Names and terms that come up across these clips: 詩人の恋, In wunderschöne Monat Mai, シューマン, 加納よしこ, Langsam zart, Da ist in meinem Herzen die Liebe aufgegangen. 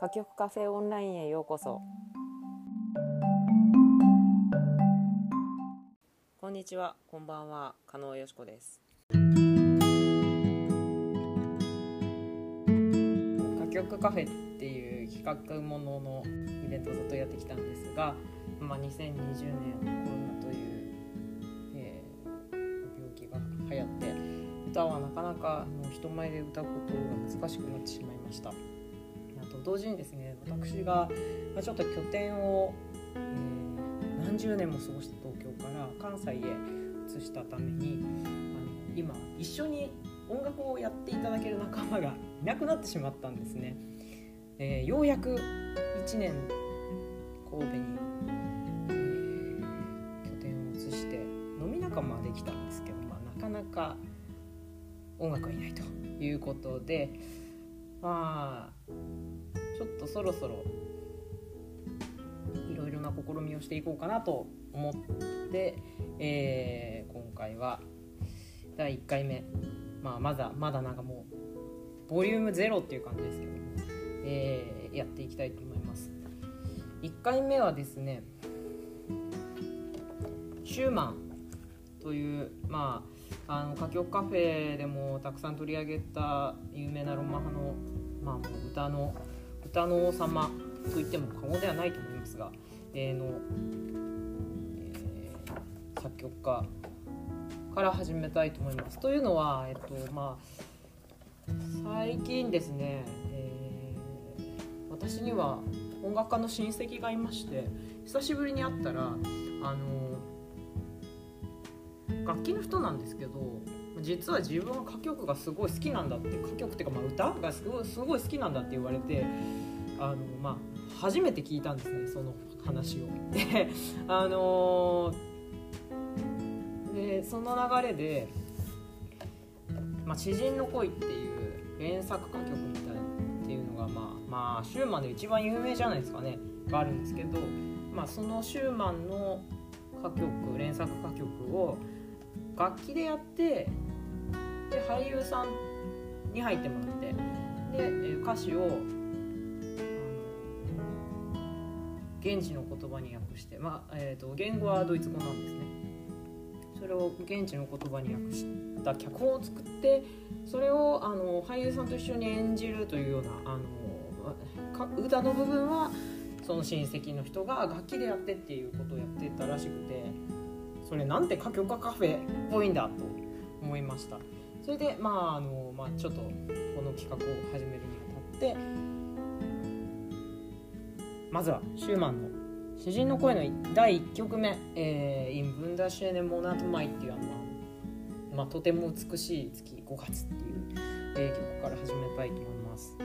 歌曲カフェオンラインへようこそ。こんにちは、こんばんは、加納よしこです。歌曲カフェっていう企画もののイベントをずっとやってきたんですが、2020年コロナという、病気が流行って歌はなかなか人前で歌うことが難しくなってしまいました。あと同時にですね、私がちょっと拠点を、何十年も過ごした東京から関西へ移したために今一緒に音楽をやっていただける仲間がいなくなってしまったんですね。ようやく1年神戸に、拠点を移して飲み仲間はできたんですけど、なかなか音楽はいないということで、ちょっとそろそろいろいろな試みをしていこうかなと思って、今回は第1回目、まだなんかもうボリュームゼロっていう感じですけど、やっていきたいと思います。1回目はですね、シューマンという、歌曲カフェでもたくさん取り上げた有名なロマ派の、歌の王様と言っても過言ではないと思いますが、作曲家から始めたいと思います。というのは、最近ですね、私には音楽家の親戚がいまして、久しぶりに会ったら楽器の人なんですけど、実は自分は歌曲がすごい好きなんだって、歌曲っていうか歌がすごい好きなんだって言われて、初めて聞いたんですね、その話を。で、その流れで、詩人の恋っていう連作歌曲みたいっていうのが、シューマンで一番有名じゃないですかね、があるんですけど、そのシューマンの歌曲、連作歌曲を楽器でやって、で俳優さんに入ってもらって、で歌詞を現地の言葉に訳して、言語はドイツ語なんですね。それを現地の言葉に訳した脚本を作って、それを俳優さんと一緒に演じるというような、歌の部分はその親戚の人が楽器でやってっていうことをやってたらしくて、それなんて歌曲家カフェっぽいんだと思いました。それでちょっとこの企画を始めるにあたって、まずはシューマンの詩人の恋の第1曲目、In wunderschöne Monat Mai っていうとても美しい月5月っていう、曲から始めたいと思います。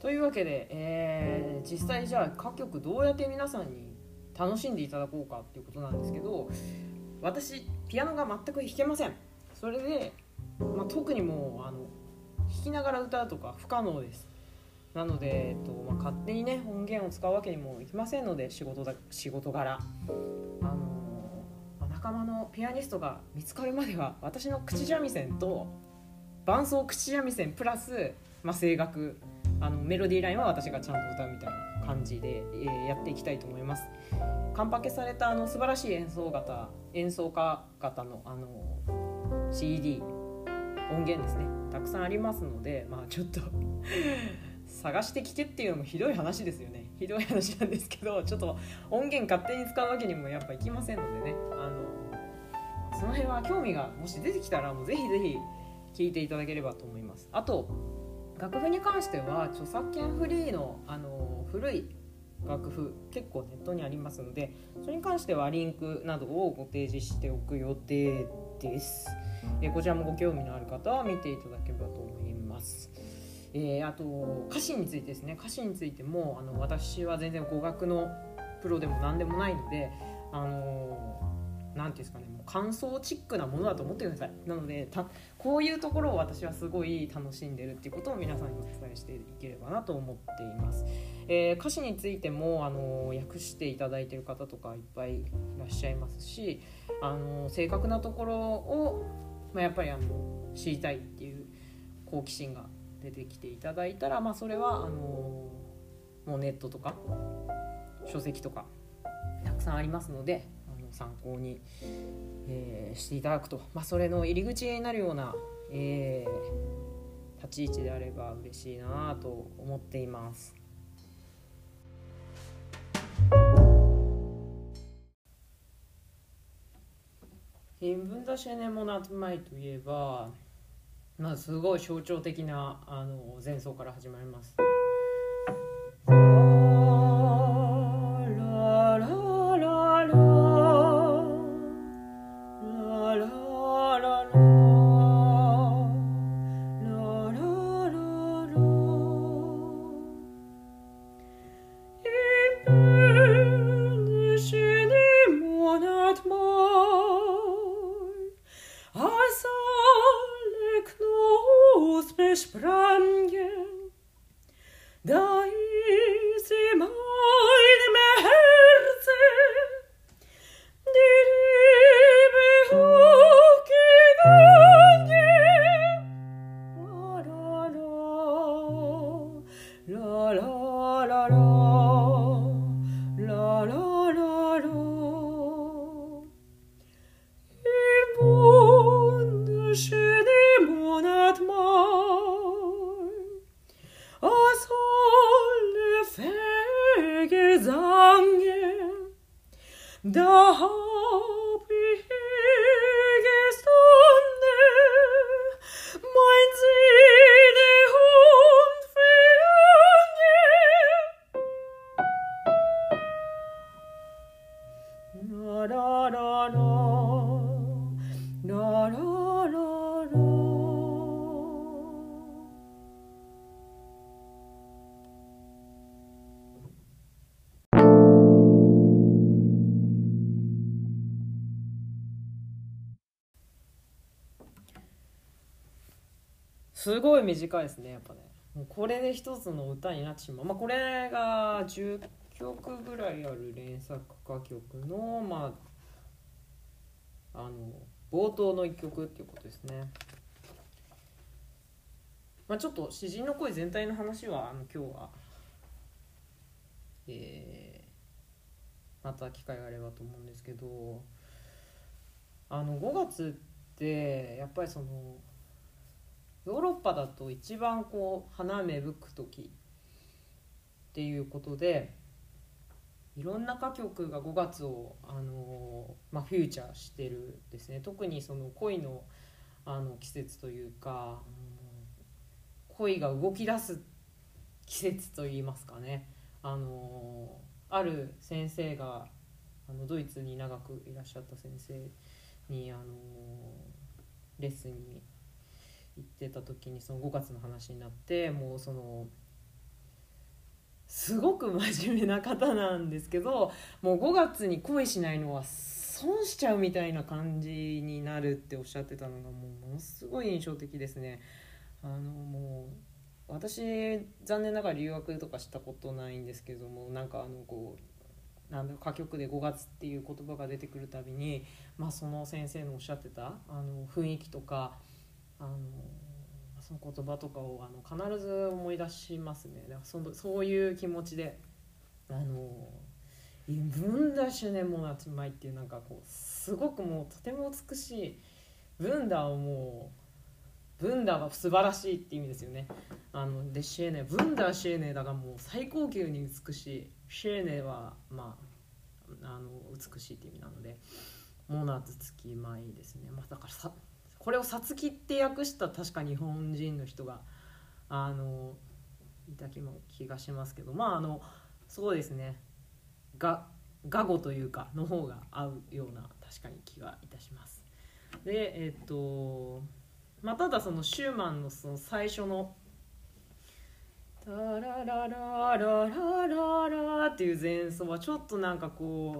というわけで、実際じゃあ歌曲どうやって皆さんに楽しんでいただこうかっていうことなんですけど、私ピアノが全く弾けません。それで、特にもう弾きながら歌うとか不可能です。なので、勝手にね音源を使うわけにもいきませんので、仕事柄仲間のピアニストが見つかるまでは、私の口三味線と伴奏口三味線プラス、声楽、メロディーラインは私がちゃんと歌うみたいな感じでやっていきたいと思います。カンパケされた素晴らしい演奏家方 の CD 音源ですね、たくさんありますので、ちょっと探して聞けっていうのもひどい話なんですけど、ちょっと音源勝手に使うわけにもやっぱいきませんのでね、その辺は興味がもし出てきたら、もうぜひぜひ聞いていただければと思います。あと楽譜に関しては著作権フリーの、古い楽譜結構ネットにありますので、それに関してはリンクなどをご提示しておく予定です。こちらもご興味のある方は見ていただければと思います。あと歌詞についてですね、歌詞についても私は全然語学のプロでも何でもないので、なんていうんですかね、もう感想チックなものだと思ってください。なのでこういうところを私はすごい楽しんでるっていうことを皆さんにお伝えしていければなと思っています。歌詞についても訳していただいている方とかいっぱいいらっしゃいますし、正確なところを、やっぱり知りたいっていう好奇心が出てきていただいたら、それはもうネットとか書籍とかたくさんありますので参考に、していただくと、それの入り口になるような、立ち位置であれば嬉しいなと思っています。文太シェネモナツマイといえば、すごい象徴的な前奏から始まります。すごい短いですね、やっぱね。もうこれで一つの歌になってしまう。これが10曲ぐらいある連作歌曲の、冒頭の1曲っていうことですね。ちょっと詩人の声全体の話は今日は、また機会があればと思うんですけど、5月ってやっぱりそのヨーロッパだと一番花芽吹く時っていうことで、いろんな歌曲が5月をフューチャーしてるですね。特にその恋の、季節というか、恋が動き出す季節といいますかね。ある先生がドイツに長くいらっしゃった先生にレッスンに行ってた時にその5月の話になって、もうそのすごく真面目な方なんですけど、もう5月に恋しないのは損しちゃうみたいな感じになるっておっしゃってたのがものすごい印象的ですね。もう私残念ながら留学とかしたことないんですけども、歌曲で5月っていう言葉が出てくるたびに、その先生のおっしゃってた雰囲気とかその言葉とかを必ず思い出しますね。だからそういう気持ちで文太シェネモナツマイっていうすごくもうとても美しい文太を、もう文太が素晴らしいって意味ですよね。でシェーネ文太シェーネだがもう最高級に美しい、シェーネは美しいって意味なのでモナツつきまいですね。だからこれをさつきって訳した確か日本人の人がいた気がしますけど、そうですね、が語というかの方が合うような確かに気がいたします。でただそのシューマンのその最初のタラララララララっていう前奏はちょっと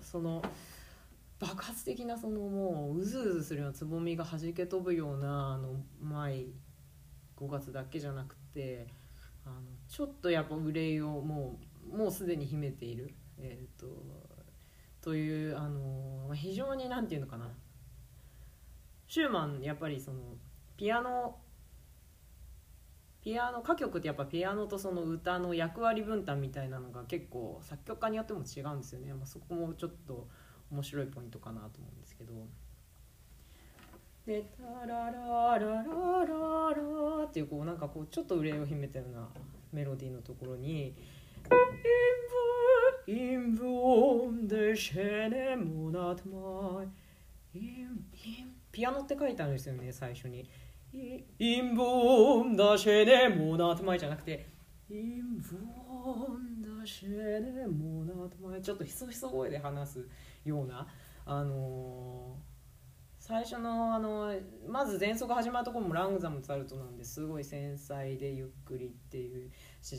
その爆発的なもううずうずするようなつぼみがはじけ飛ぶような舞い、5月だけじゃなくてちょっとやっぱ憂いをもうもうすでに秘めている、という非常になんていうのかな、シューマンやっぱりそのピアノ歌曲ってやっぱピアノとその歌の役割分担みたいなのが結構作曲家によっても違うんですよね、まあ、そこもちょっと面白いポイントかなと思うんですけど、でタララララララっていうこうなんかこうちょっと憂いを秘めたようなメロディーのところにIm Wunde schöne Monat Maiピアノって書いてあるんですよね最初に。Im Wunde schöne Monat Mai じゃなくて Im Wunde schöne Monat Mai ちょっとひそひそ声で話すような最初のまず前奏が始まるところもラングザムツァルトなんですごい繊細でゆっくりっていう指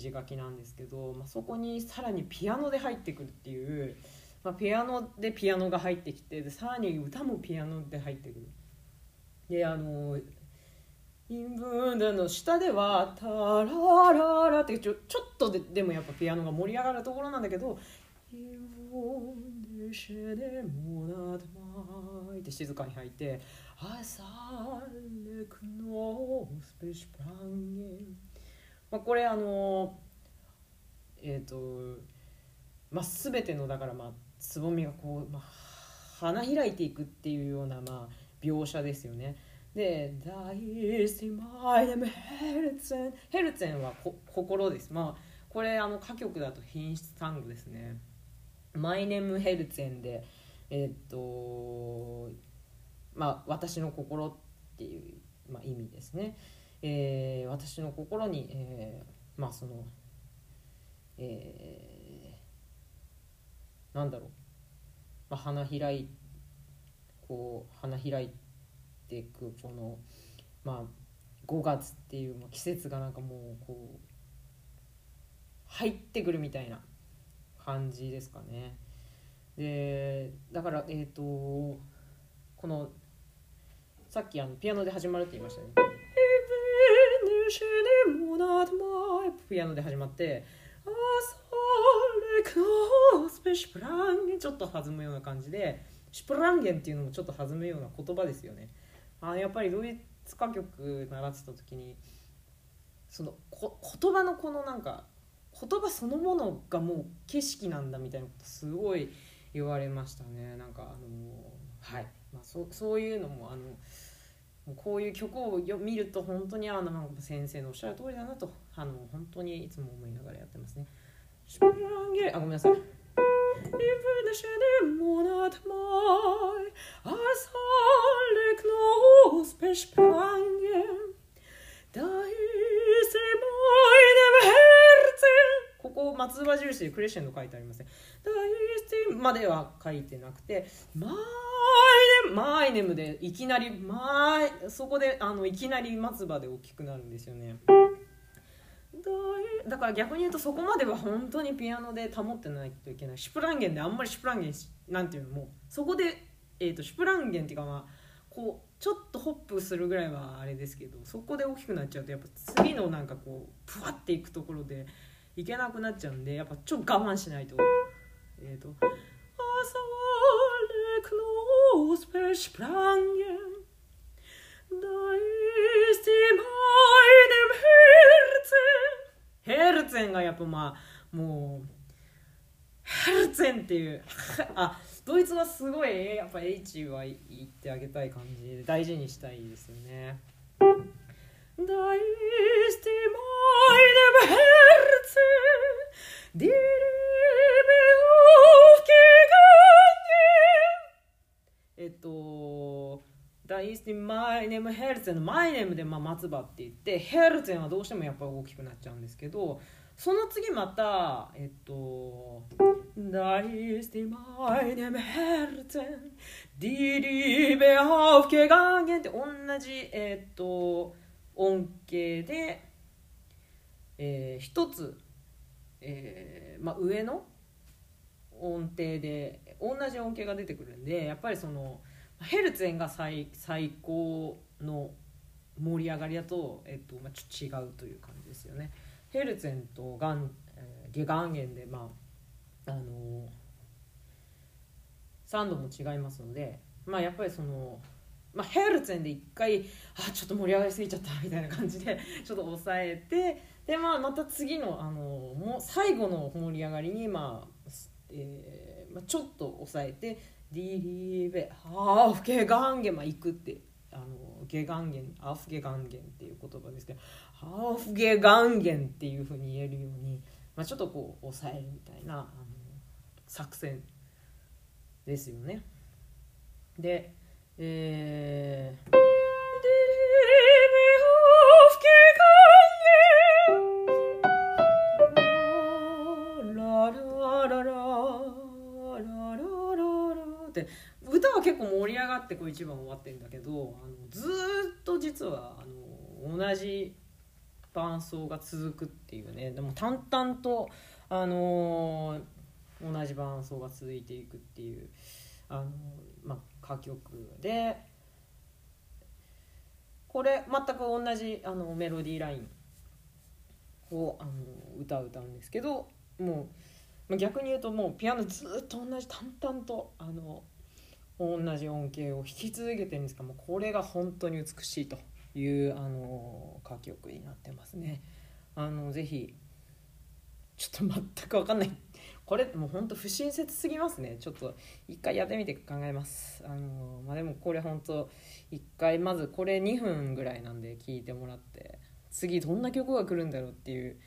示書きなんですけど、まあ、そこにさらにピアノで入ってくるっていう、まあ、ピアノが入ってきて、でさらに歌もピアノで入ってくる。でインブーンでの下ではタラララってちょっと でもやっぱピアノが盛り上がるところなんだけど、インブーンって静かに入ってまあこれまあ全てのだからまあつぼみがこうまあ花開いていくっていうようなまあ描写ですよね。でヘルツェンは心です。まあこれ歌曲だと品質単語ですね。マイネムヘルツェンでまあ私の心っていう、まあ、意味ですね。私の心に、まあその、なんだろう、まあ、花開いていくこの、まあ、5月っていう、まあ、季節がなんかもうこう入ってくるみたいな感じですかね。でだからこのさっきピアノで始まるって言いましたね。ピアノで始まってちょっと弾むような感じで、シュプランゲンっていうのもちょっと弾むような言葉ですよね。やっぱりドイツ歌曲習ってた時にその言葉のこのなんか言葉そのものがもう景色なんだみたいなことすごい言われましたね。なんかはい、まあ、そういうのもこういう曲を見ると本当に先生のおっしゃる通りだなと本当にいつも思いながらやってますね。あ、ごめんなさい。ここ松葉印でクレッシェンド書いてありません。までは書いてなくて、マイネムでいきなりそこでいきなり松葉で大きくなるんですよね。だから逆に言うとそこまでは本当にピアノで保ってないといけない。シュプランゲンであんまりシュプランゲンなんていうのもそこで、シュプランゲンっていうかまあこうちょっとホップするぐらいはあれですけど、そこで大きくなっちゃうとやっぱ次のなんかこうプワッていくところでいけなくなっちゃうんで、やっぱちょっと我慢しないと。ヘルツェンがやっぱまあもうヘルツェンっていうドイツはすごいやっぱ H は言ってあげたい感じで大事にしたいですよね。Da ist in meinem Herzen die Liebe aufgegangen. Da ist in meinem Herzen, meinem でまあ松葉って言って、ヘルツェンはどうしてもやっぱ大きくなっちゃうんですけど、その次またDa ist in meinem Herzen die Liebe aufgegangen って同じ音形で、一つ、まあ、上の音程で同じ音形が出てくるんで、やっぱりそのヘルツェンが 最高の盛り上がりだと、まあ、ちょっと違うという感じですよね。ヘルツェンとガン、下岩塩で、まあ酸度も違いますので、まあ、やっぱりその、まあ、ヘルツェンで一回ちょっと盛り上がりすぎちゃったみたいな感じでちょっと抑えて、で、まあ、また次の、もう最後の盛り上がりに、まあまあ、ちょっと抑えてディリーベハーフゲガンゲン、まあ、行くってゲガンゲンハーフゲガンゲンっていう言葉ですけど、ハーフゲガンゲンっていうふうに言えるように、まあ、ちょっとこう抑えるみたいな作戦ですよね。で、ディリーベハーフゲガンゲンって歌は結構盛り上がってこう一番終わってるんだけど、ずっと実は同じ伴奏が続くっていうね。でも淡々と、同じ伴奏が続いていくっていう、まあ、歌曲で、これ全く同じメロディーラインを歌うんですけど、もう逆に言うともうピアノずっと同じ淡々と同じ音型を弾き続けてるんですが、もうこれが本当に美しいという歌曲になってますね。ぜひちょっと全く分かんない、これもう本当不親切すぎますね。ちょっと一回やってみて考えます。まあ、でもこれ本当一回まずこれ2分ぐらいなんで聴いてもらって、次どんな曲が来るんだろうっていう、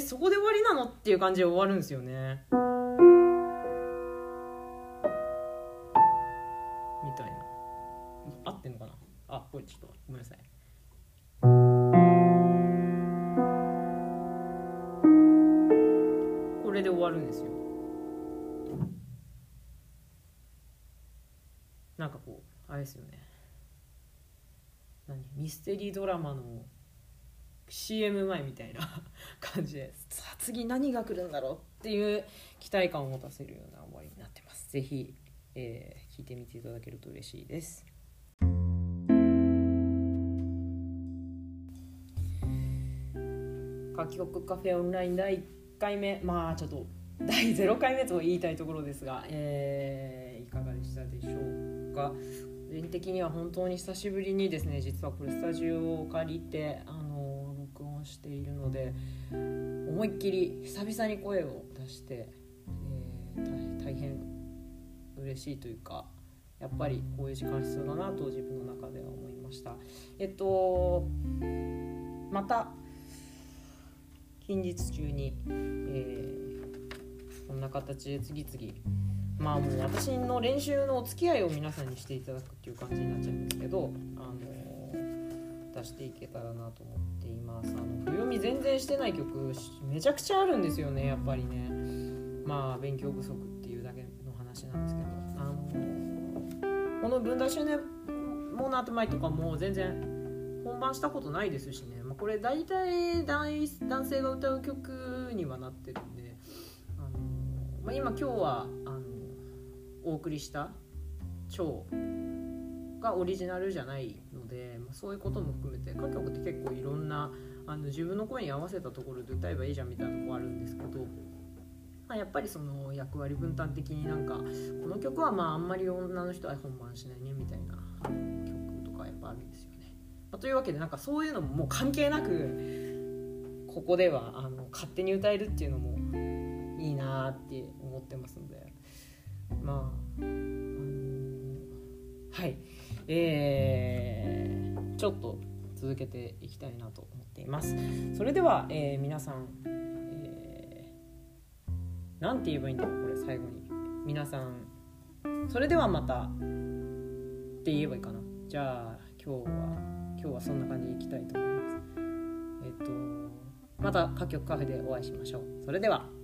そこで終わりなのっていう感じで終わるんですよね、みたいな。合ってんのかなあ、これちょっとごめんなさい。これで終わるんですよ。なんかこうあれですよね、ミステリードラマのCM 前みたいな感じで、さあ次何が来るんだろうっていう期待感を持たせるような終わりになってます。ぜひ、聞いてみていただけると嬉しいです。歌曲カフェオンライン第1回目、まあちょっと第0回目と言いたいところですが、いかがでしたでしょうか。個人的には本当に久しぶりにですね、実はこれスタジオを借りてしているので、思いっきり久々に声を出して、大変嬉しいというか、やっぱりこういう時間必要だなと自分の中では思いました。また近日中に、こんな形で次々、まあもう私の練習のお付き合いを皆さんにしていただくっていう感じになっちゃうんですけど、出していけたらなと思っています。譜読み全然してない曲めちゃくちゃあるんですよね、やっぱりね。まあ勉強不足っていうだけの話なんですけど、この文題集ねもなって前とかも全然本番したことないですしね、まあ、これ大体男性が歌う曲にはなってるんで、まあ、今日はお送りした超がオリジナルじゃないので、そういうことも含めて歌曲って結構いろんな自分の声に合わせたところで歌えばいいじゃんみたいなとこあるんですけど、まあ、やっぱりその役割分担的になんかこの曲はまああんまり女の人は本番しないねみたいな曲とかやっぱあるんですよね。まあ、というわけでなんかそういうのももう関係なくここでは勝手に歌えるっていうのもいいなって思ってますので、まあはい。ちょっと続けていきたいなと思っています。それでは、皆さん、なんて言えばいいんだろう、これ最後に皆さんそれではまたって言えばいいかな。じゃあ今日はそんな感じでいきたいと思います。また歌曲カフェでお会いしましょう。それでは。